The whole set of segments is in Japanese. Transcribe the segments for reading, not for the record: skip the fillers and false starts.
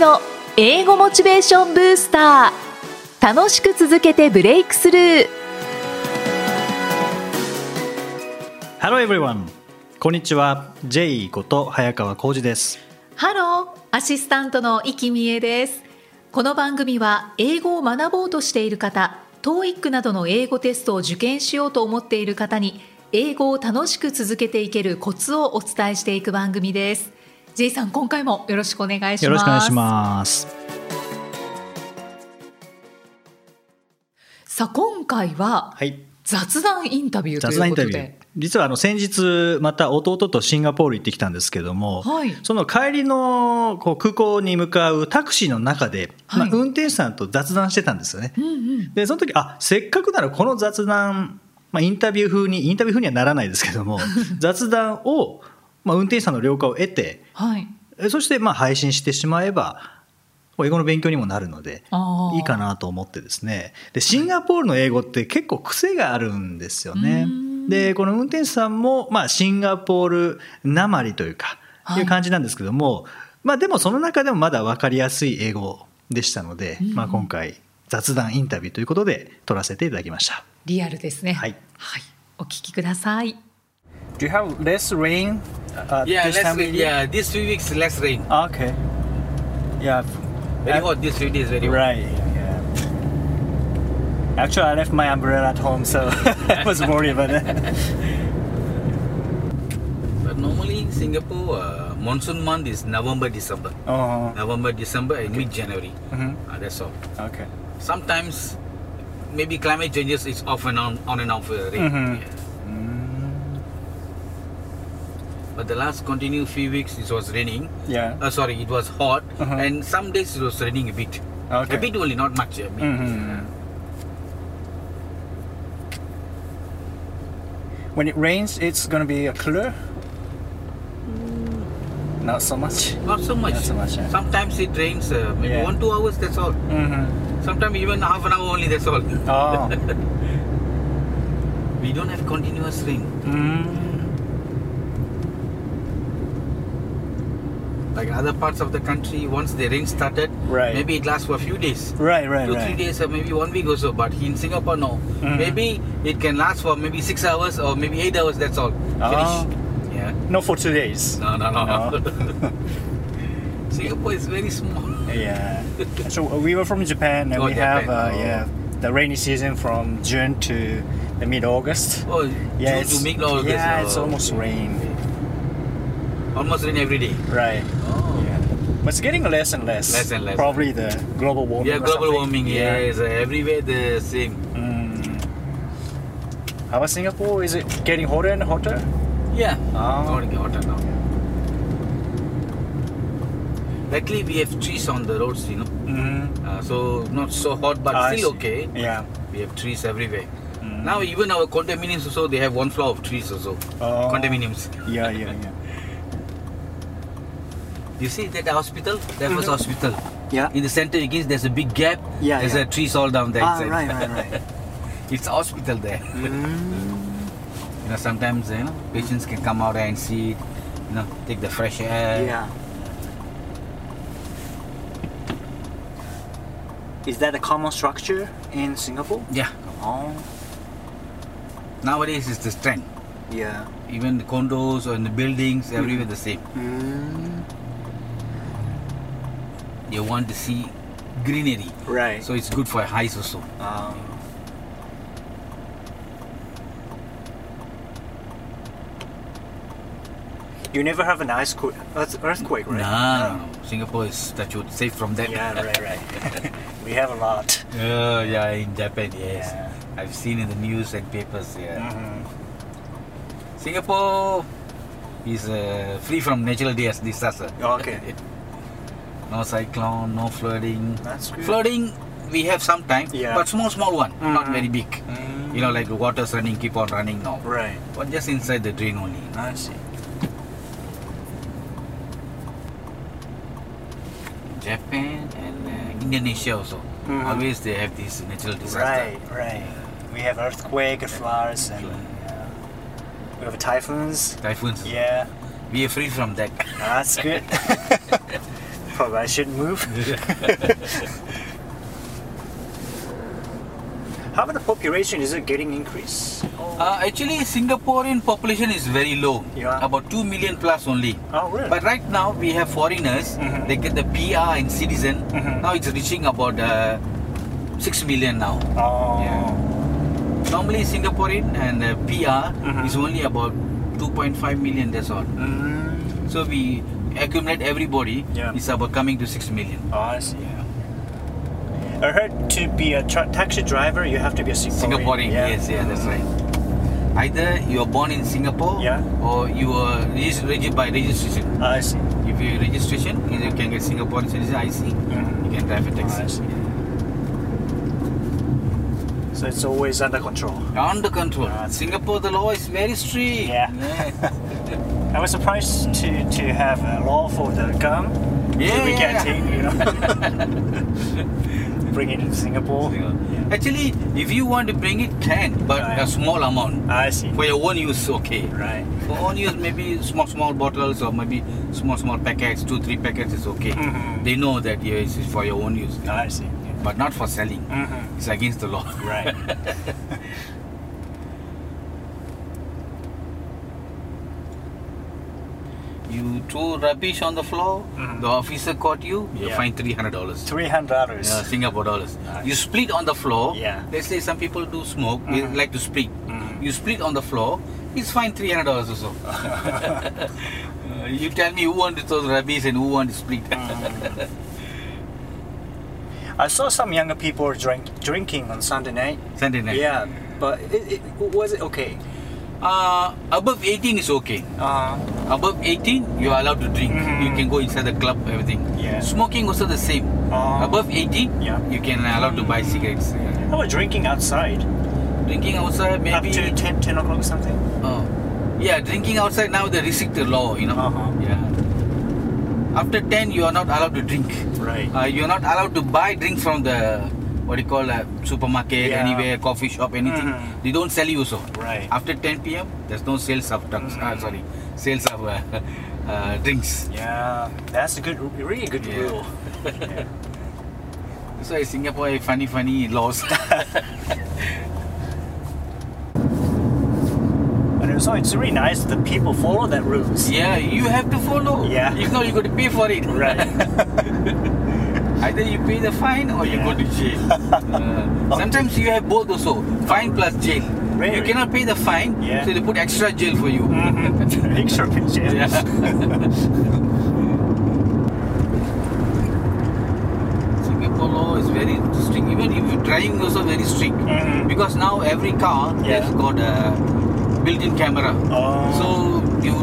の英語モチベーションブースター、楽しく続けてブレイクスルー。 Hello everyone、 こんにちは、 J こと早川浩二です。 Hello、 アシスタントの生きみえです。この番組は英語を学ぼうとしている方、 TOEIC などの英語テストを受験しようと思っている方に英語を楽しく続けていけるコツをお伝えしていく番組です。 J さん、今回もよろしくお願いします。よろしくお願いします。さあ、今回は雑談インタビューということで、実は先日また弟とシンガポール行ってきたんですけども、その帰りのこう空港に向かうタクシーの中で、運転手さんと雑談してたんですよね、でその時、せっかくならこの雑談、インタビュー風にはならないですけども雑談を、運転手さんの了解を得て、そして配信してしまえば英語の勉強にもなるのでいいかなと思ってですね。でシンガポールの英語って結構癖があるんですよね。でこの運転手さんも、シンガポールなまりというか、いう感じなんですけども、でもその中でもまだ分かりやすい英語でしたので、今回雑談インタビューということで撮らせていただきました。リアルですね。お聞きください。 Do you have less rain? This few weeks less rain. Okay. Yeah. Very hot this few days. Very hot. Right. Yeah. Actually, I left my umbrella at home, so I was worried about that. But normally in Singapore, monsoon month is November, December. Oh. November, December, and mid January. That's all. Okay. Sometimes.Maybe climate changes is off and on and off rain. But the last continued few weeks it was raining. It was hot, and some days it was raining a bit. A bit only, not much. When it rains, it's going to be clear. Not so much. Not so much. Yeah. Sometimes it rains maybe 1-2 hours. That's all. Sometimes even half an hour only, that's all. Oh. We don't have continuous rain. Like other parts of the country, once the rain started, maybe it lasts for a few days. Two, 3 days or maybe 1 week or so. But in Singapore, no. Maybe it can last for maybe 6 hours or maybe 8 hours, that's all. Finish. Yeah. Not for 2 days. No. Singapore is very small. Yeah. So we were from Japan, and the rainy season from June to the mid-August. It's almost rain. Almost rain every day. Right. Oh. Yeah. But it's getting less and less. Probably the global warming. Yeah, global warming. Yeah, it's everywhere the same. How about Singapore? Is it getting hotter and hotter? Yeah. Oh. It's getting hotter now.Luckily, we have trees on the roads, so not so hot, but still okay. Yeah. We have trees everywhere. Now, even our condominiums also, they have one floor of trees also. Oh. Condominiums. Yeah. You see that hospital? That was hospital. Yeah. In the center, again, there's a big gap. There's a trees all down there. Right. It's a hospital there. You know, sometimes, patients can come out and see, take the fresh air. Yeah.Is that a common structure in Singapore? Yeah. Oh. Nowadays, it's the trend. Yeah. Even the condos or in the buildings, everywhere the same. You want to see greenery. Right. So it's good for eyes also. Oh. You never have an earthquake, right? No. Singapore is statute safe from that. Yeah, right. We have a lot. In Japan, yes. Yeah. I've seen in the news and papers. Yeah. Singapore is free from natural disaster. Okay. No cyclone, no flooding. That's good. Flooding, we have sometimes, but small one, not very big. You know, like the water's running, keep on running now. Right. But just inside the drain only. I see.Japan and Indonesia also. Always they have these natural disasters. Right. We have earthquake and floods, and we have typhoons. Yeah. We are free from that. That's good. of I should move. How about the population? Is it getting increase? Actually, Singaporean population is very low. Yeah. About 2 million plus only. Oh, really? But right now we have foreigners. Mm-hmm. They get the PR and citizen. Mm-hmm. Now it's reaching about 6 million now. Oh. Yeah. Normally Singaporean and PR mm-hmm. is only about 2.5 million. That's all. Mm-hmm. So we accumulate everybody. Yeah. It's about coming to 6 million. Oh, I see. Yeah. I heard to be a taxi driver, you have to be a Singaporean. Singaporean, yeah. Yes, yeah, that's right. Either you are born in Singapore, yeah. or you are registered by registration. Ah, I see. If you registration, you can get Singaporean citizen. I see. Mm-hmm. You can drive a taxi. Ah, I see. Yeah. So it's always under control. Under control. Singapore, the law is very strict. Yeah. Yeah. I was surprised to have a law for the gun. Yeah. We can't take, you know. Bring it to Singapore. Yeah. Actually, if you want to bring it, can, but right. a small amount. I see. For your own use, okay. Right. For own use, maybe small bottles or maybe small packets, 2-3 packets is okay. Mm-hmm. They know that yeah, it's for your own use. I see. Yeah. But not for selling. Mm-hmm. It's against the law. Right. You throw rubbish on the floor, mm-hmm. the officer caught you, yeah. you fine $300. $300? Yeah, Singapore dollars. Nice. You split on the floor, yeah. let's say some people do smoke, mm-hmm. they like to split. Mm-hmm. You split on the floor, it's fine $300 or so. You tell me who want to throw rubbish and who want to split. Mm-hmm. I saw some younger people drinking on Sunday night. Sunday night? Yeah, but was it okay? Above 18 is okay. Above 18, you are allowed to drink. Mm-hmm. You can go inside the club, everything. Yeah. Smoking also the same. Above 18, yeah. you can allowed to buy cigarettes. How about drinking outside? Drinking outside maybe up to 10 o'clock or something. Yeah, drinking outside now they restrict the law, you know. Uh-huh. Yeah. After 10, you are not allowed to drink. Right. You are not allowed to buy drinks from the. What do you call a supermarket, yeah. anywhere, coffee shop, anything. Mm-hmm. They don't sell you so. Right. After 10 p.m., there's no sales of drugs. Mm-hmm. Sales of drinks. Yeah, that's a good, really good yeah. rule. Yeah. That's why Singapore has funny laws. So it's really nice that people follow that rules. Yeah, you have to follow. Yeah. If not, you got to pay for it. Right. Either you pay the fine or yeah. you go to jail. Sometimes you have both also, fine plus jail. Really? You cannot pay the fine, yeah. so they put extra jail for you. Mm-hmm. Extra jail. Yeah. Singapore law is very strict. Even if you're driving also very strict. Mm-hmm. Because now every car yeah. has got a built-in camera. So you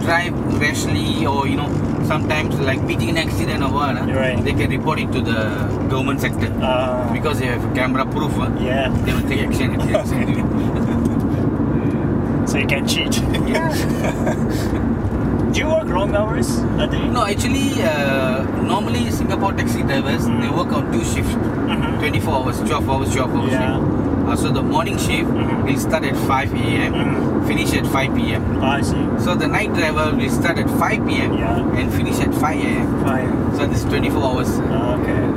drive rashly or you know, sometimes like meeting an accident or what, right. they can report it to the government sector because they have camera proof. Yeah. They will take action. So you can cheat. Yeah. Do you work long hours a day? No, actually, normally Singapore taxi drivers they work on 2 shifts, mm-hmm. 12 hours. Yeah. So the morning shift will start at 5 a.m. Finish at 5 p.m. I see. So the night driver will start at 5 p.m. Yeah. and finish at 5 a.m. So this is 24 hours. Okay.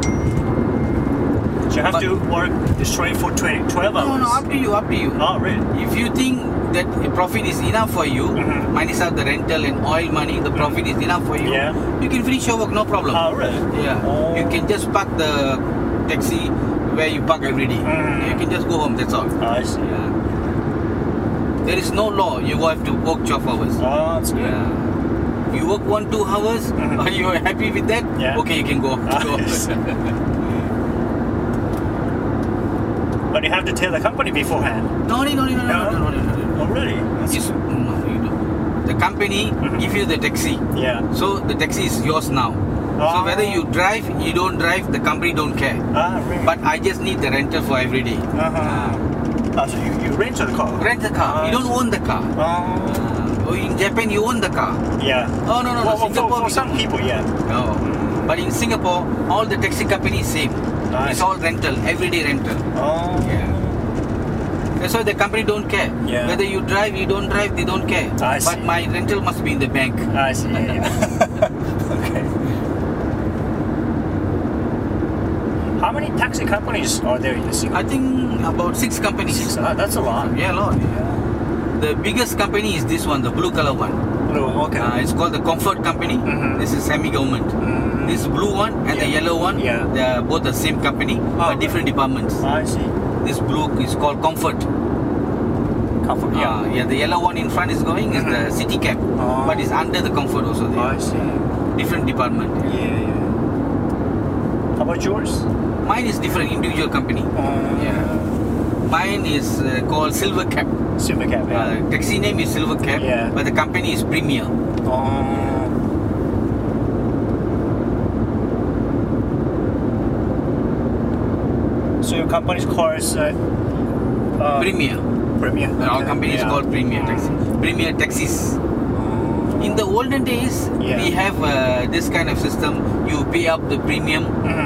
So you have to work straight for 12 hours? No, up to you. Oh, really? If you think that the profit is enough for you, minus out the rental and oil money, the profit is enough for you, yeah. you can finish your work, no problem. Oh, really? Yeah. Oh. You can just park the taxi where you park every day. You can just go home, that's all. Oh, I see. Yeah. There is no law, you have to work 12 hours. Oh, that's good. Yeah. You work 1-2 hours, are you happy with that? Yeah. Okay, you can go. Yes. But you have to tell the company beforehand. No. Oh, really? No, you don't. The company gives you the taxi. Yeah. So the taxi is yours now. So whether you drive, you don't drive, the company don't care. Really? But I just need the rental for every day. So you rent the car? Rent the car. You don't own the car. In Japan, you own the car. Yeah. Oh, no. Well, Singapore, for some people, yeah. No. But in Singapore, all the taxi companies same. Nice. It's all rental, everyday rental. Yeah. That's why the company don't care. Yeah. Whether you drive, you don't drive, they don't care. I see. But my rental must be in the bank. I see. Yeah. Okay. How many taxi companies are there in Singapore? I think about 6 companies. 6, that's a lot. Yeah, a lot. Yeah. The biggest company is this one, the blue color one. Blue, okay. It's called the Comfort Company. Mm-hmm. This is semi-government. Mm-hmm. This blue one and yeah. the yellow one, yeah. they are both the same company, but different departments. I see. This blue is called Comfort. Comfort, yeah. Yeah, the yellow one in front is going is the City Cap, but it's under the Comfort also there. I see. Different department. Yeah. How about yours? Mine is different, individual company. Mine is called Silver Cap. Silver Cap, yeah. Taxi name is Silver Cap, but the company is Premier. So your company's car is Premier. Premier. Our company is called Premier Taxi. Premier Taxis. In the olden days, we have this kind of system. You pay up the premium,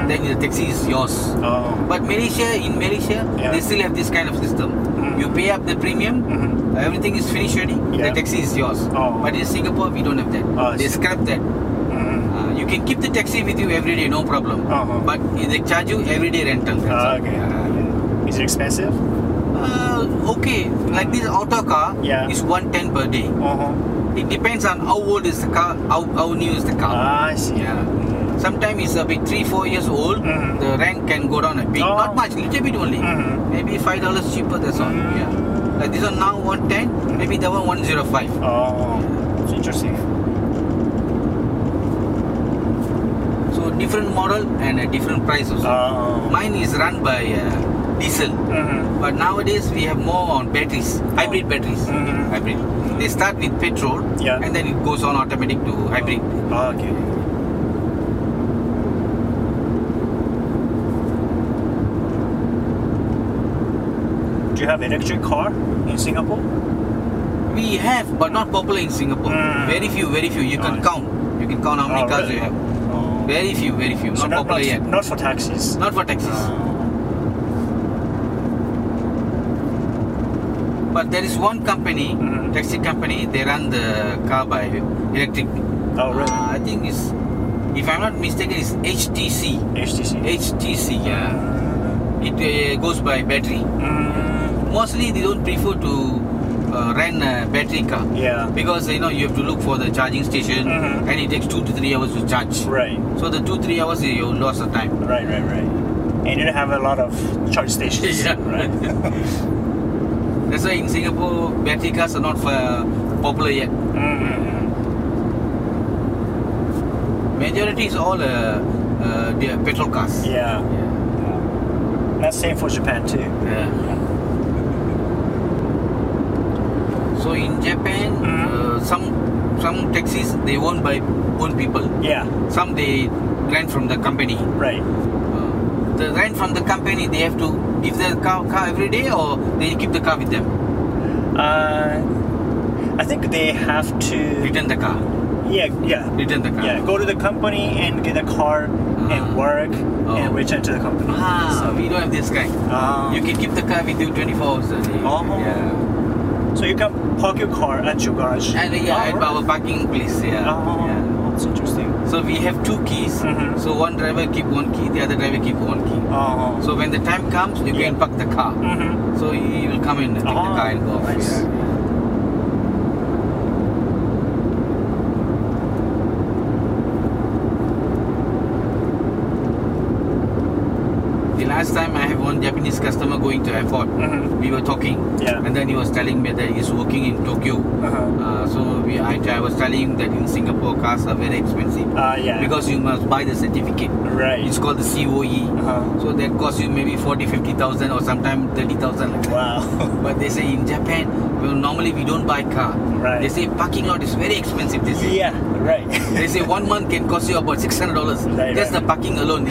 then the taxi is yours. But in Malaysia, they still have this kind of system. You pay up the premium, everything is finished already, the taxi is yours. But in Singapore, we don't have that. They scrap that. You can keep the taxi with you every day, no problem. But they charge you everyday rental. Is it expensive? Okay, like this auto car is 110 per day. It depends on how old is the car, how new is the car. I see. Yeah. Sometimes it's a bit 3-4 years old, the rank can go down a bit. Not much, little bit only. Maybe $5 cheaper, that's all. Yeah. Like this one now 110, maybe that one 105. It's interesting. So different model and a different price also. Mine is run by diesel, but nowadays we have more on batteries, hybrid batteries. Hybrid. They start with petrol, and then it goes on automatic to hybrid. Okay. Do you have electric car in Singapore? We have, but not popular in Singapore. Very few. You can count. You can count how many cars you have. Very few. So not popular yet. Not for taxis. But there is one company, taxi company, they run the car by electric. Oh, really? I think it's, if I'm not mistaken, it's HTC. HTC, yeah. It goes by battery. Mostly they don't prefer to run a battery car. Yeah. Because, you have to look for the charging station and it takes 2 to 3 hours to charge. Right. So the 2-3 hours, you lost the time. Right. And you don't have a lot of charge stations. Yeah. Right. That's why in Singapore, battery cars are not popular yet. Majority is all petrol cars. Yeah. That's same for Japan too. Yeah. So in Japan, some taxis they own by own people. Yeah. Some they rent from the company. Right. The rent from the company, they have to give the car every day, or they keep the car with them? I think they have to return the car. Yeah. Return the car. Yeah, go to the company and get the car and work and return to the company. So we don't have this guy. You can keep the car with you 24 hours a day. Yeah. So you can park your car at your garage? At our parking place. That's interesting. So we have 2 keys. So one driver keep 1 key, the other driver keep 1 key. So when the time comes, you can park the car. So he will come in and take the car and go. Nice. The last time I have one Japanese customer going to airport, we were talking, and then he was telling me that he's working in Tokyo. I was telling him that in Singapore cars are very expensive because you must buy the certificate. Right. It's called the COE. So that costs you maybe 40,000-50,000 or sometimes 30,000. Like that. Wow. But they say in Japan, normally we don't buy car. Right. They say parking lot is very expensive. They say. Yeah. Right. They say 1 month can cost you about $600. Right, just the parking alone.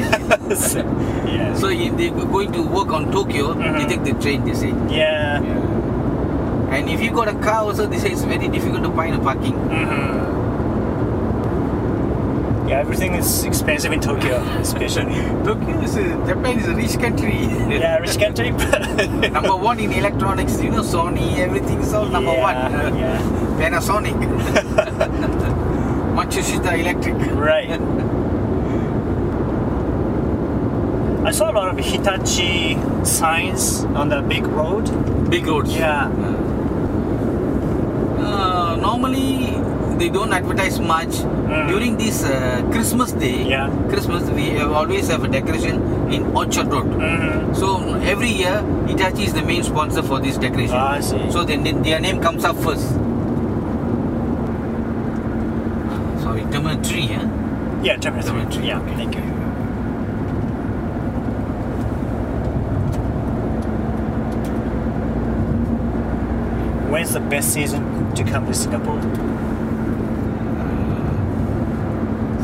So if they are going to work on Tokyo, they take the train. They say. Yeah. And if you got a car also, they say it's very difficult to find a parking. Yeah, everything is expensive in Tokyo, especially. Japan is a rich country. Yeah, rich country. Number one in electronics, Sony, everything is all number one. Panasonic. Matsushita Electric. Right. I saw a lot of Hitachi signs on the big road. Big roads? Yeah. Normally, they don't advertise much. During this Christmas day, Christmas, we always have a decoration in Orchard Road. So every year, Hitachi is the main sponsor for this decoration. Ah, I see. So then their name comes up first. Sorry, Terminal 3, huh? Yeah, Terminal 3. Yeah, okay. Thank you.When's the best season to come to Singapore?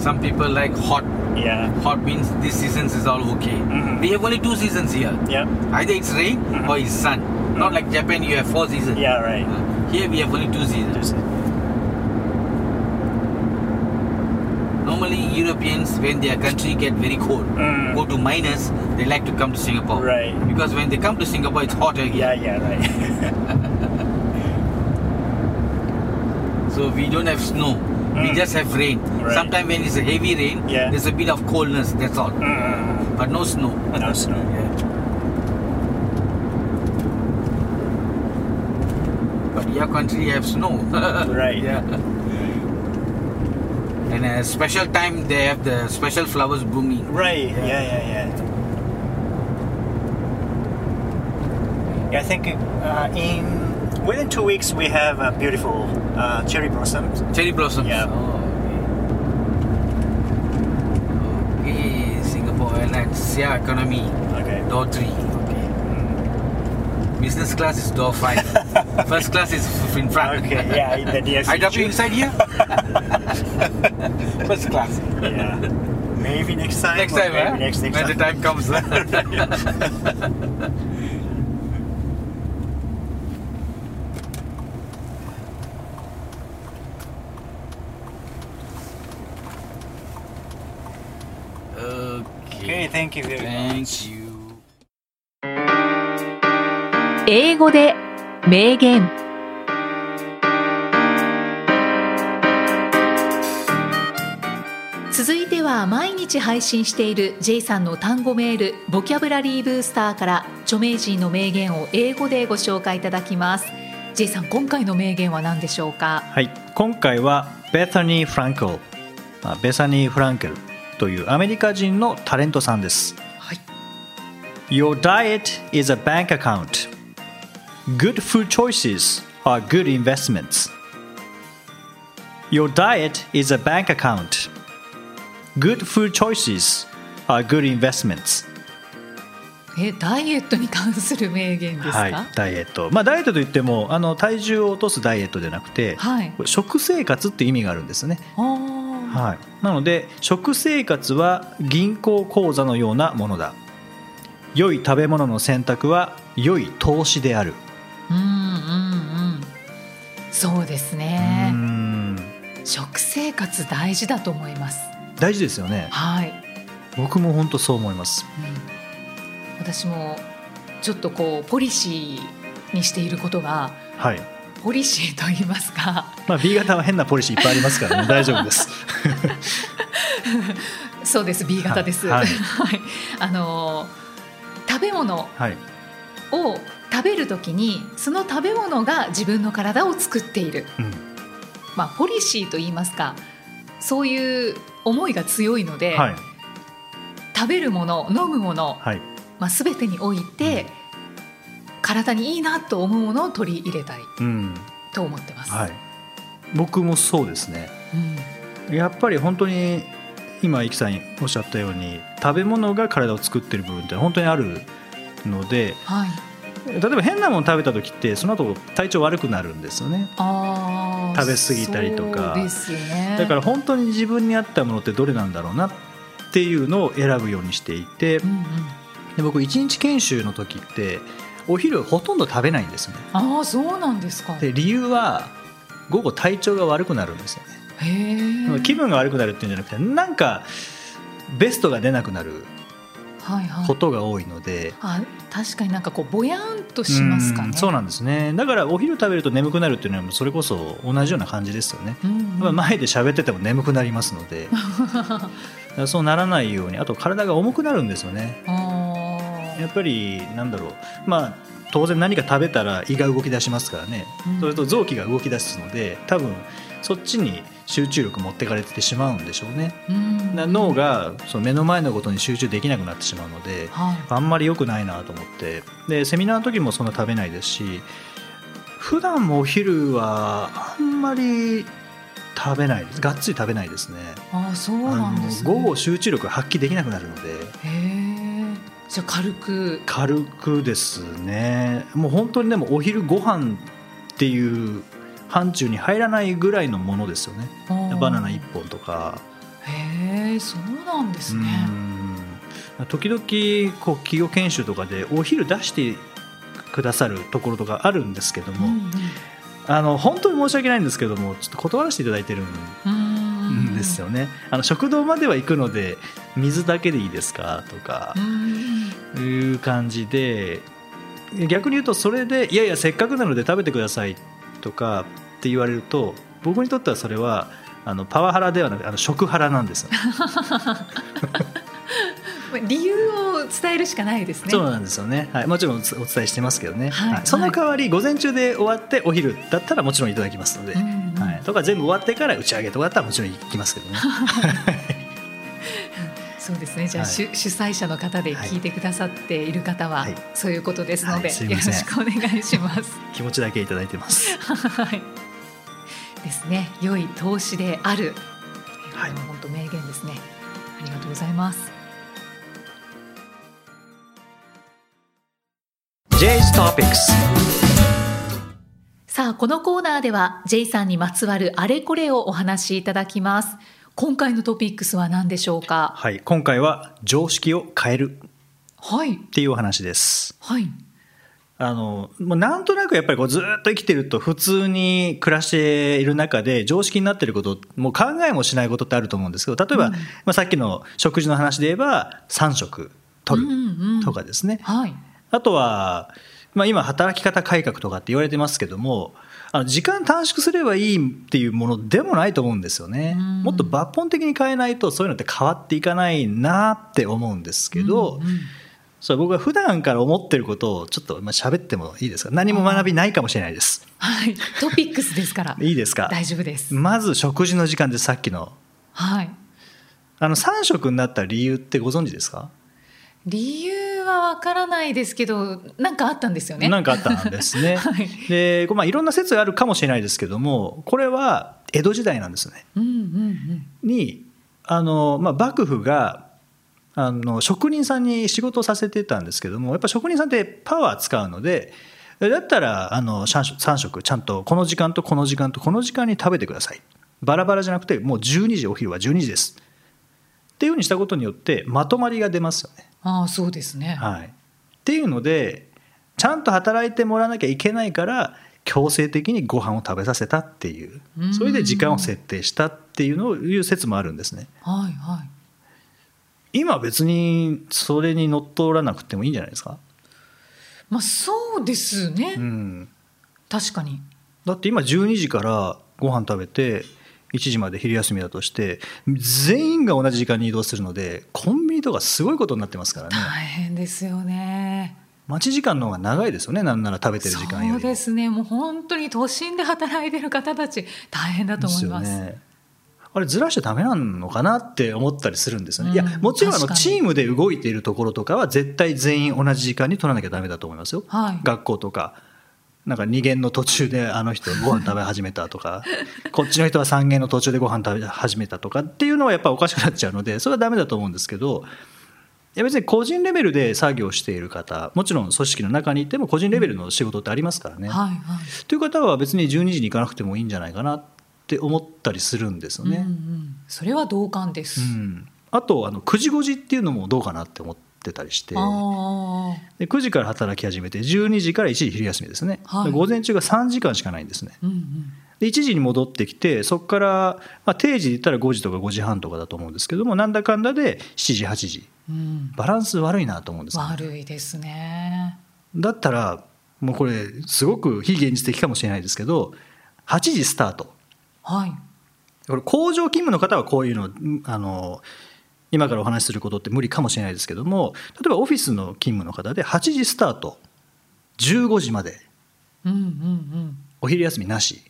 Some people like hot. Yeah. Hot means this season is all okay. Mm-hmm. We have only two seasons here. Yeah. Either it's rain or it's sun. Mm-hmm. Not like Japan, you have four seasons. Yeah, right. Here we have only two seasons. Normally Europeans, when their country get very cold, go to minus, they like to come to Singapore. Right. Because when they come to Singapore, it's hotter again. Yeah, yeah, right. So we don't have snow, we just have rain. Right. Sometimes when it's a heavy rain, there's a bit of coldness, that's all. But no snow. No snow. Yeah. But your country have snow. Right. Yeah. And a special time they have the special flowers blooming. Right. Yeah, yeah, yeah. I think within 2 weeks, we have a beautiful cherry blossoms. Cherry blossoms. Yeah. Oh, okay. Okay, Singapore Airlines, yeah, economy. Okay. Door 3. Okay. Business class is door 5. First class is in front. Okay. Yeah. In the DSCG. I drop you inside here. First class. Yeah. Maybe next time. Next time, eh? Next when time. The time comes. Thank you very much. Thank you. 英語で名言。続いては毎日配信している J さんの単語メールボキャブラリーブースターから著名人の名言を英語でご紹介いただきます。 J さん、今回の名言は何でしょうか？はい、今回はベサニー・フランケルというアメリカ人のタレントさんです。はい。Your diet is a bank account. Good food choices are good investments. Your diet is a bank account. Good food choices are good investments. ダイエットに関する名言ですか？はい、ダイエット。まあダイエットといっても体重を落とすダイエットじゃなくて、はい、食生活って意味があるんですね。はい、なので食生活は銀行口座のようなものだ。良い食べ物の選択は良い投資である。うんうんうん、そうですね。食生活大事だと思います。大事ですよね。はい。僕も本当そう思います。うん、私もちょっとこうポリシーにしていることが。はい。ポリシーと言いますか、まあ、B 型は変なポリシーいっぱいありますからね大丈夫ですそうです B 型です、はいはい、食べ物を食べるときにその食べ物が自分の体を作っている、まあ、ポリシーと言いますかそういう思いが強いので、はい、食べるもの飲むもの、はいまあ、全てにおいて、体にいいなと思うものを取り入れたいと思ってます、はい、僕もそうですね、やっぱり本当に今イキさんおっしゃったように食べ物が体を作っている部分って本当にあるので、はい、例えば変なもの食べた時ってその後体調悪くなるんですよね。あ、食べ過ぎたりとか。そうですよね。だから本当に自分に合ったものってどれなんだろうなっていうのを選ぶようにしていて、で僕1日研修の時ってお昼ほとんど食べないんですね。ああ、そうなんですか。で理由は午後体調が悪くなるんですよね。気分が悪くなるっていうんじゃなくてなんかベストが出なくなることが多いので、はいはい、あ、確かになんかこうぼやんとしますかね。そうなんですね。だからお昼食べると眠くなるっていうのはそれこそ同じような感じですよね、前で喋ってても眠くなりますのでそうならないように。あと体が重くなるんですよね。やっぱりなんだろう、まあ、当然何か食べたら胃が動き出しますからね、それと臓器が動き出すので多分そっちに集中力持ってかれてしまうんでしょうね、うん、脳がその目の前のことに集中できなくなってしまうので、はい、あんまり良くないなと思って、でセミナーの時もそんな食べないですし、普段もお昼はあんまり食べないです、がっつり食べないですね。あ、そうなんですね。午後集中力発揮できなくなるので。へ、じゃあ軽くですね。もう本当にでもお昼ご飯っていう範疇に入らないぐらいのものですよね。バナナ1本とか。へえ、そうなんですね。うん、時々こう企業研修とかでお昼出してくださるところとかあるんですけども、うんうん、本当に申し訳ないんですけどもちょっと断らせていただいてるんですよね。食堂までは行くので水だけでいいですかとかいう感じで、逆に言うとそれでいやいやせっかくなので食べてくださいとかって言われると、僕にとってはそれはパワハラではなく食ハラなんですよ。理由を伝えるしかないですね。そうなんですよね、はい、もちろんお伝えしてますけどね、はいはい、その代わり午前中で終わってお昼だったらもちろんいただきますので、うんうん、はい、とか全部終わってから打ち上げとかだったらもちろん行きますけどね。そうですね。じゃあ、はい、主催者の方で聞いてくださっている方は、はい、そういうことですので、はい、よろしくお願いします。気持ちだけいただいてます。はいですね、良い投資である、はい、本当名言ですね。ありがとうございます。J's Topics。 さあ、このコーナーでは J さんにまつわるあれこれをお話しいただきます。今回のトピックスは何でしょうか。はい、今回は常識を変える、はい、っていうお話です。はい、もうなんとなくやっぱりこうずっと生きてると普通に暮らしている中で常識になっていること、もう考えもしないことってあると思うんですけど、例えば、うん、まあ、さっきの食事の話で言えば3食取るとかですね、うんうん、はい、あとは、まあ、今働き方改革とかって言われてますけども、時間短縮すればいいっていうものでもないと思うんですよね。もっと抜本的に変えないとそういうのって変わっていかないなって思うんですけど、うんうん、それ僕が普段から思ってることをちょっと喋ってもいいですか。何も学びないかもしれないです。はい、トピックスですから。いいですか。大丈夫です。まず食事の時間で、さっきの、はい、3食になった理由ってご存知ですか。理由は分からないですけど、なんかあったんですよね。なんかあったんですね。、はい、で、まあ、いろんな説があるかもしれないですけども、これは江戸時代なんですね、うんうんうん、にまあ、幕府が職人さんに仕事をさせてたんですけども、やっぱ職人さんってパワー使うので、だったら3食ちゃんとこの時間とこの時間とこの時間に食べてください、バラバラじゃなくて、もう12時お昼は12時ですっていうふうにしたことによってまとまりが出ますよね。ああ、そうですね、はい、っていうのでちゃんと働いてもらわなきゃいけないから強制的にご飯を食べさせたっていう、それで時間を設定したっていうのをいう説もあるんですね。はいはい、今別にそれにのっとらなくてもいいんじゃないですか。まあ、そうですね、うん、確かに。だって今12時からご飯食べて1時まで昼休みだとして、全員が同じ時間に移動するのでコンビニとかすごいことになってますからね。大変ですよね。待ち時間の方が長いですよね、なんなら食べてる時間よりも。そうですね、もう本当に都心で働いてる方たち大変だと思います。ですよね。あれずらしちゃダメなのかなって思ったりするんですよね。うん、いやもちろんチームで動いているところとかは絶対全員同じ時間に取らなきゃダメだと思いますよ、はい、学校とかなんか2限の途中であの人ご飯食べ始めたとかこっちの人は3限の途中でご飯食べ始めたとかっていうのはやっぱおかしくなっちゃうので、それはダメだと思うんですけど、いや別に個人レベルで作業している方、もちろん組織の中にいても個人レベルの仕事ってありますからね、うん、はいはい、という方は別に12時に行かなくてもいいんじゃないかなって思ったりするんですよね、うんうん、それは同感です、うん、あと9時5時っていうのもどうかなって思ってたりして、あで9時から働き始めて12時から1時昼休みですね、はい、午前中が3時間しかないんですね、うんうん、で1時に戻ってきて、そこから、まあ、定時で言ったら5時とか5時半とかだと思うんですけども、なんだかんだで7時8時、うん、バランス悪いなと思うんです、ね、悪いですね。だったらもうこれすごく非現実的かもしれないですけど、8時スタート、はい、これ工場勤務の方はこういうの今からお話しすることって無理かもしれないですけども、例えばオフィスの勤務の方で8時スタート15時まで、うんうんうん、お昼休みなし。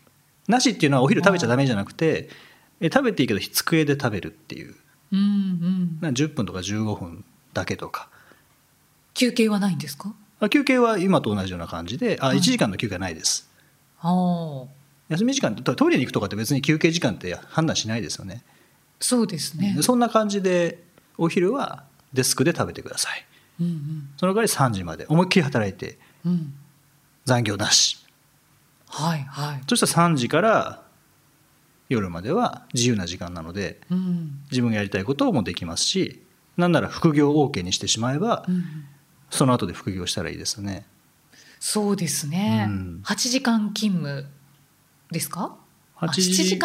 なしっていうのはお昼食べちゃダメじゃなくて、食べていいけど机で食べるっていう、うんうん、なんか10分とか15分だけとか。休憩はないんですか？休憩は今と同じような感じで、1時間の休憩はないです。あ、休み時間、トイレに行くとかって別に休憩時間って判断しないですよね。そうですね。そんな感じでお昼はデスクで食べてください、うんうん、その代わり3時まで思いっきり働いて、うん、残業なし、はいはい、そしたら3時から夜までは自由な時間なので、うん、自分がやりたいこともできますし、なんなら副業 OK にしてしまえば、うん、その後で副業したらいいですね。そうですね、うん、8時間勤務ですか？7時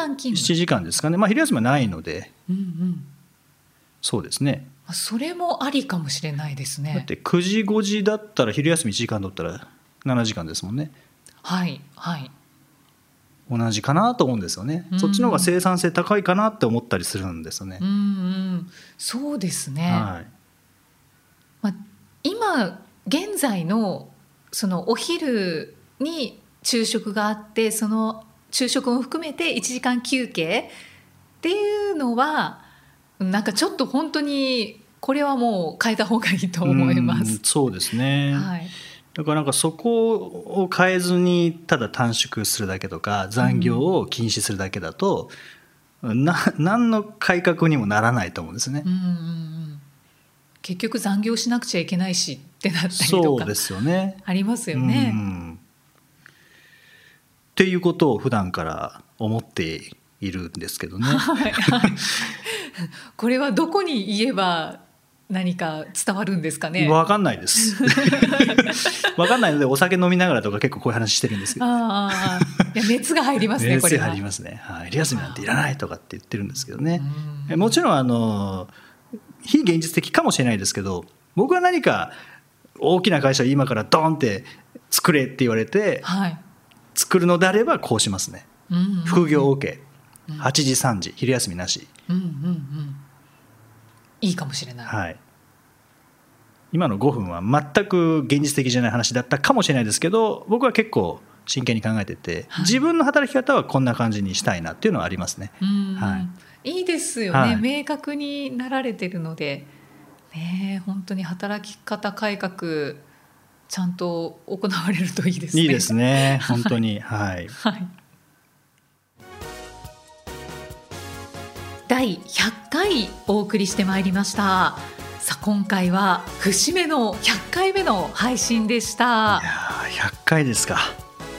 間ですかね、まあ、昼休みはないので、うんうん、そうですね、それもありかもしれないですね。だって9時5時だったら昼休み1時間だったら7時間ですもんね。はいはい、同じかなと思うんですよね、うん、そっちの方が生産性高いかなって思ったりするんですよね、うんうん、そうですね、はい、まあ、今現在のそのお昼に昼食があって、その昼食も含めて1時間休憩っていうのはなんかちょっと本当にこれはもう変えた方がいいと思います。うん、そうですね、はい、だからなんかそこを変えずにただ短縮するだけとか残業を禁止するだけだと、うん、何の改革にもならないと思うんですね、うんうん、結局残業しなくちゃいけないしってなったりとか。そうですよね、ありますよね、うん、っていうことを普段から思っているんですけどね、はいはい、これはどこに言えば何か伝わるんですかね。分かんないです分かんないのでお酒飲みながらとか結構こういう話してるんですけど、あいや熱が入りますねこれは。熱が入りますね、はい、昼休みなんていらないとかって言ってるんですけどね。もちろん非現実的かもしれないですけど、僕は何か大きな会社を今からドーンって作れって言われて、はい、作るのであればこうしますね、うんうんうん、副業 OK、うん、8時3時昼休みなし、うんうんうん、いいかもしれない、はい、今の5分は全く現実的じゃない話だったかもしれないですけど、僕は結構真剣に考えてて、はい、自分の働き方はこんな感じにしたいなっていうのはありますね、うん、はい、いいですよね、はい、明確になられてるので、ね、本当に働き方改革ちゃんと行われるといいですね。いいですね本当に、はいはい、第100回お送りしてまいりました。さあ今回は節目の100回目の配信でした。いや100回ですか。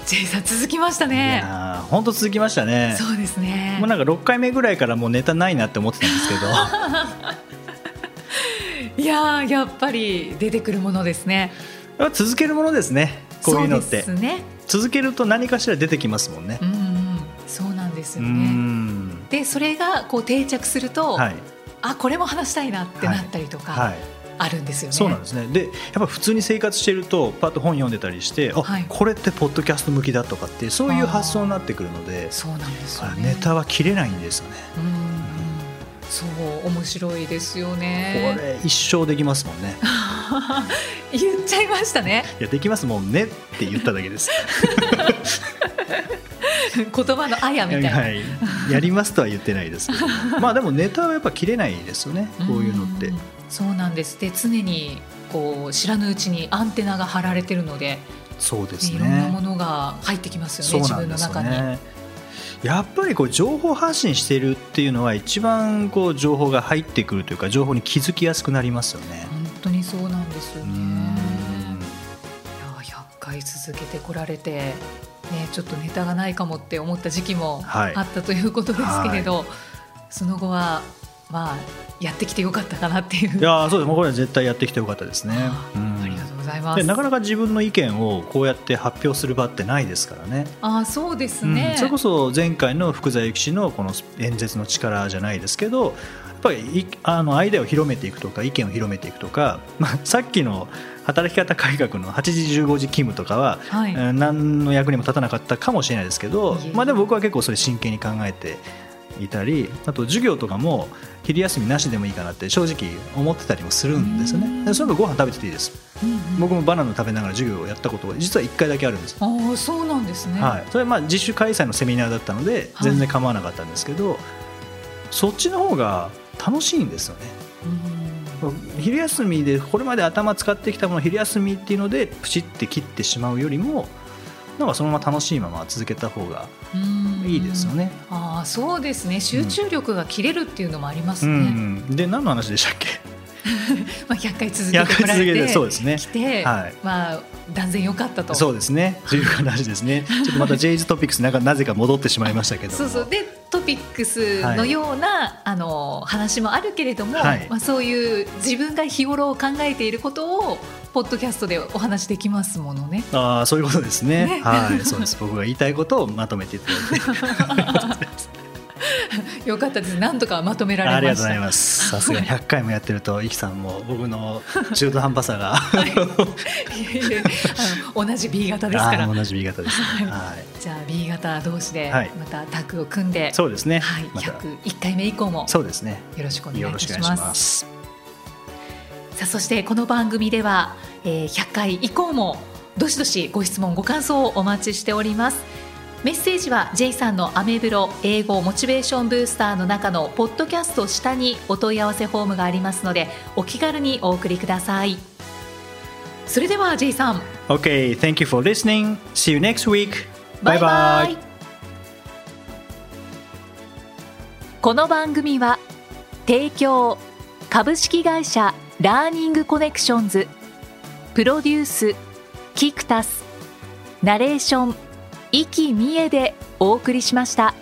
J さん続きましたね。いや本当続きましたね。そうですね、もうなんか6回目ぐらいからもうネタないなって思ってたんですけどいややっぱり出てくるものですね。続けるものですね、こういうのって。そうですね、続けると何かしら出てきますもんね、うんうん、そうなんですよね。うんでそれがこう定着すると、はい、あこれも話したいなってなったりとかあるんですよね、はいはい、そうなんですね。でやっぱ普通に生活してるとパッと本読んでたりして、あ、はい、これってポッドキャスト向きだとかってそういう発想になってくるので、そうなんですよね、ネタは切れないんですよね。うんそう面白いですよね。これ一生できますもんね言っちゃいましたね。いやできますもんねって言っただけです言葉のあやみたいな、はい、やりますとは言ってないですけどまあでもネタはやっぱ切れないですよねこういうのって。そうなんです。で常にこう知らぬうちにアンテナが張られてるので、そうですね、いろんなものが入ってきますよね、自分の中に。やっぱりこう情報発信しているっていうのは一番こう情報が入ってくるというか、情報に気づきやすくなりますよね。本当にそうなんですよね。いや100回続けてこられて、ね、ちょっとネタがないかもって思った時期もあったということですけれど、はいはい、その後は、まあ、やってきてよかったかなっていう。いやそうです、もうこれは絶対やってきてよかったですね。ありがとうございます。でなかなか自分の意見をこうやって発表する場ってないですからね。あそうですね、うん、それこそ前回の福沢諭吉のこの演説の力じゃないですけど、やっぱりアイデアを広めていくとか意見を広めていくとか、まあ、さっきの働き方改革の8時15時勤務とかは、はい、何の役にも立たなかったかもしれないですけど、まあ、でも僕は結構それ真剣に考えていたり、あと授業とかも昼休みなしでもいいかなって正直思ってたりもするんですね。でそれもご飯食べてていいです、うんうん、僕もバナナ食べながら授業をやったことが実は1回だけあるんです。あ、そうなんですね、はい、それはまあ自主開催のセミナーだったので全然構わなかったんですけど、はい、そっちの方が楽しいんですよね、うん、昼休みでこれまで頭使ってきたものを昼休みっていうのでプチって切ってしまうよりも、なんかそのまま楽しいまま続けた方がいいですよね。あ、そうですね、集中力が切れるっていうのもありますね、うんうん、で何の話でしたっけまあ100回続けてもらってきて、はい、まあ、断然良かったと。そうですね、という話ですねちょっとまた J's トピックスなぜか戻ってしまいましたけどそうそう、でトピックスのような、はい、話もあるけれども、はい、まあ、そういう自分が日頃考えていることをポッドキャストでお話できますものね。あ、そういうことです ね、はい、そうです。僕が言いたいことをまとめていただいてよかったです。なんとかまとめられました。ありがとうございます。さすが100回もやってるとイキさんも僕の中途半端さがいやいや、同じ B 型ですから。同じ B 型です、ね、はい、じゃあ B 型同士でまたタッグを組んで、はい、そうですね、はい、101回目以降もそうですね、よろしくお願いいたします。さあ、そしてこの番組では100回以降もどしどしご質問ご感想をお待ちしております。メッセージは J さんのアメブロ英語モチベーションブースターの中のポッドキャスト下にお問い合わせフォームがありますので、お気軽にお送りください。それでは J さん、 OK, thank you for listening. See you next week. Bye bye. この番組は提供株式会社ラーニングコネクションズ、プロデュースキクタス、ナレーション生きみえでお送りしました。